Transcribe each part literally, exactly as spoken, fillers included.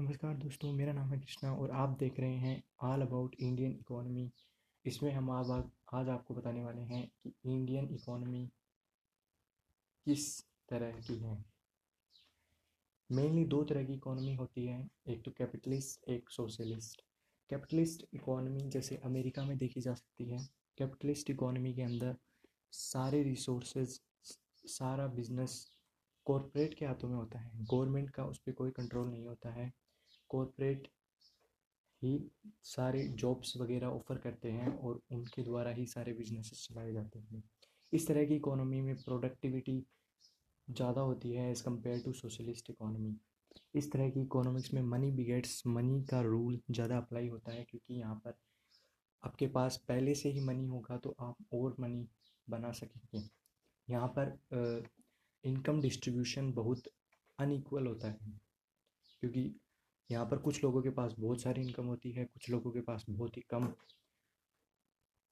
नमस्कार दोस्तों, मेरा नाम है कृष्णा और आप देख रहे हैं ऑल अबाउट इंडियन इकोनॉमी। इसमें हम आज आज आपको बताने वाले हैं कि इंडियन इकोनॉमी किस तरह की है। मेनली दो तरह की इकोनॉमी होती है, एक तो कैपिटलिस्ट, एक सोशलिस्ट। कैपिटलिस्ट इकोनॉमी जैसे अमेरिका में देखी जा सकती है। कैपिटलिस्ट इकोनॉमी के अंदर सारे रिसोर्सेज, सारा बिजनेस कॉरपोरेट के हाथों में होता है, गवर्नमेंट का उस पर कोई कंट्रोल नहीं होता है। कॉरपोरेट ही सारे जॉब्स वगैरह ऑफर करते हैं और उनके द्वारा ही सारे बिजनेसेस चलाए जाते हैं। इस तरह की इकोनॉमी में प्रोडक्टिविटी ज़्यादा होती है as compared to socialist economy. इस तरह की इकोनॉमिक्स में मनी बिगेट्स मनी का रूल ज़्यादा अप्लाई होता है, क्योंकि यहाँ पर आपके पास पहले से ही मनी होगा तो आप और मनी बना सकेंगे। यहाँ पर इनकम डिस्ट्रीब्यूशन बहुत अनइक्वल होता है, क्योंकि यहाँ पर कुछ लोगों के पास बहुत सारी इनकम होती है, कुछ लोगों के पास बहुत ही कम।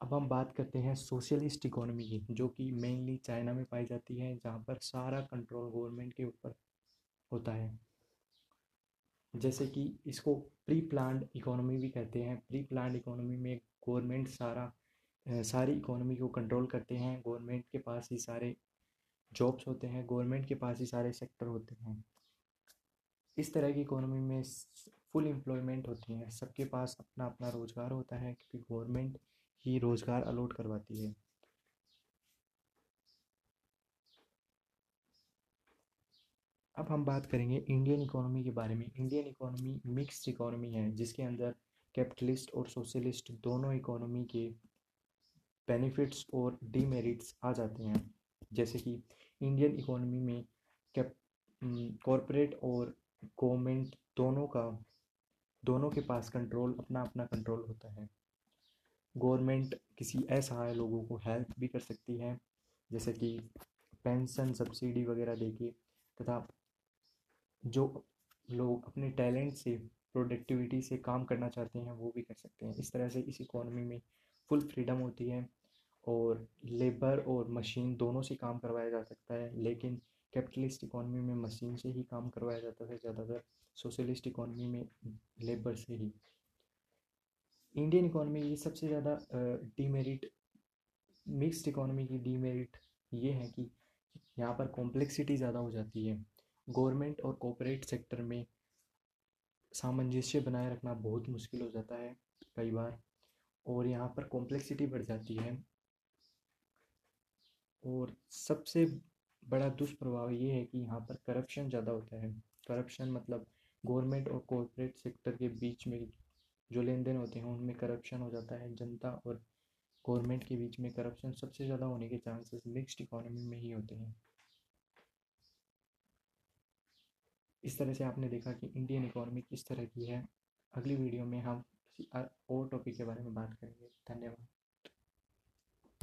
अब हम बात करते हैं सोशलिस्ट इकोनॉमी की, जो कि मेनली चाइना में पाई जाती है, जहाँ पर सारा कंट्रोल गवर्नमेंट के ऊपर होता है। जैसे कि इसको प्री प्लान्ड इकोनॉमी भी कहते हैं। प्री प्लान्ड इकोनॉमी में गवर्नमेंट सारा सारी इकोनॉमी को कंट्रोल करते हैं। गवर्नमेंट के पास ही सारे जॉब्स होते हैं, गवर्नमेंट के पास ही सारे सेक्टर होते हैं। इस तरह की इकोनॉमी में फुल एम्प्लॉयमेंट होती है, सबके पास अपना अपना रोज़गार होता है, क्योंकि गवर्नमेंट ही रोज़गार अलॉट करवाती है। अब हम बात करेंगे इंडियन इकोनॉमी के बारे में। इंडियन इकोनॉमी मिक्स्ड इकोनॉमी है, जिसके अंदर कैपिटलिस्ट और सोशलिस्ट दोनों इकोनॉमी के बेनिफिट्स और डीमेरिट्स आ जाते हैं। जैसे कि इंडियन इकोनॉमी में कैप कॉरपोरेट और गवर्नमेंट दोनों का दोनों के पास कंट्रोल अपना अपना कंट्रोल होता है। गवर्नमेंट किसी असहाय लोगों को हेल्प भी कर सकती है, जैसे कि पेंशन सब्सिडी वगैरह देके, तथा जो लोग अपने टैलेंट से प्रोडक्टिविटी से काम करना चाहते हैं वो भी कर सकते हैं। इस तरह से इस इकोनॉमी में फुल फ्रीडम होती है और लेबर और मशीन दोनों से काम करवाया जा सकता है। लेकिन कैपिटलिस्ट इकोनॉमी में मशीन से ही काम करवाया जाता है ज़्यादातर, सोशलिस्ट इकोनॉमी में लेबर से ही। इंडियन इकोनॉमी की सबसे ज़्यादा डीमेरिट, मिक्स्ड इकोनॉमी की डीमेरिट ये है कि यहाँ पर कॉम्प्लेक्सिटी ज़्यादा हो जाती है। गवर्नमेंट और कॉर्पोरेट सेक्टर में सामंजस्य बनाए रखना बहुत मुश्किल हो जाता है कई बार, और यहाँ पर कॉम्प्लेक्सिटी बढ़ जाती है। और सबसे बड़ा दुष्प्रभाव ये है कि यहाँ पर करप्शन ज़्यादा होता है। करप्शन मतलब गवर्नमेंट और कॉर्पोरेट सेक्टर के बीच में जो लेन देन होते हैं उनमें करप्शन हो जाता है। जनता और गवर्नमेंट के बीच में करप्शन सबसे ज़्यादा होने के चांसेस मिक्स्ड इकोनॉमी में ही होते हैं। इस तरह से आपने देखा कि इंडियन इकोनॉमी किस तरह की है। अगली वीडियो में हम किसी और टॉपिक के बारे में बात करेंगे। धन्यवाद।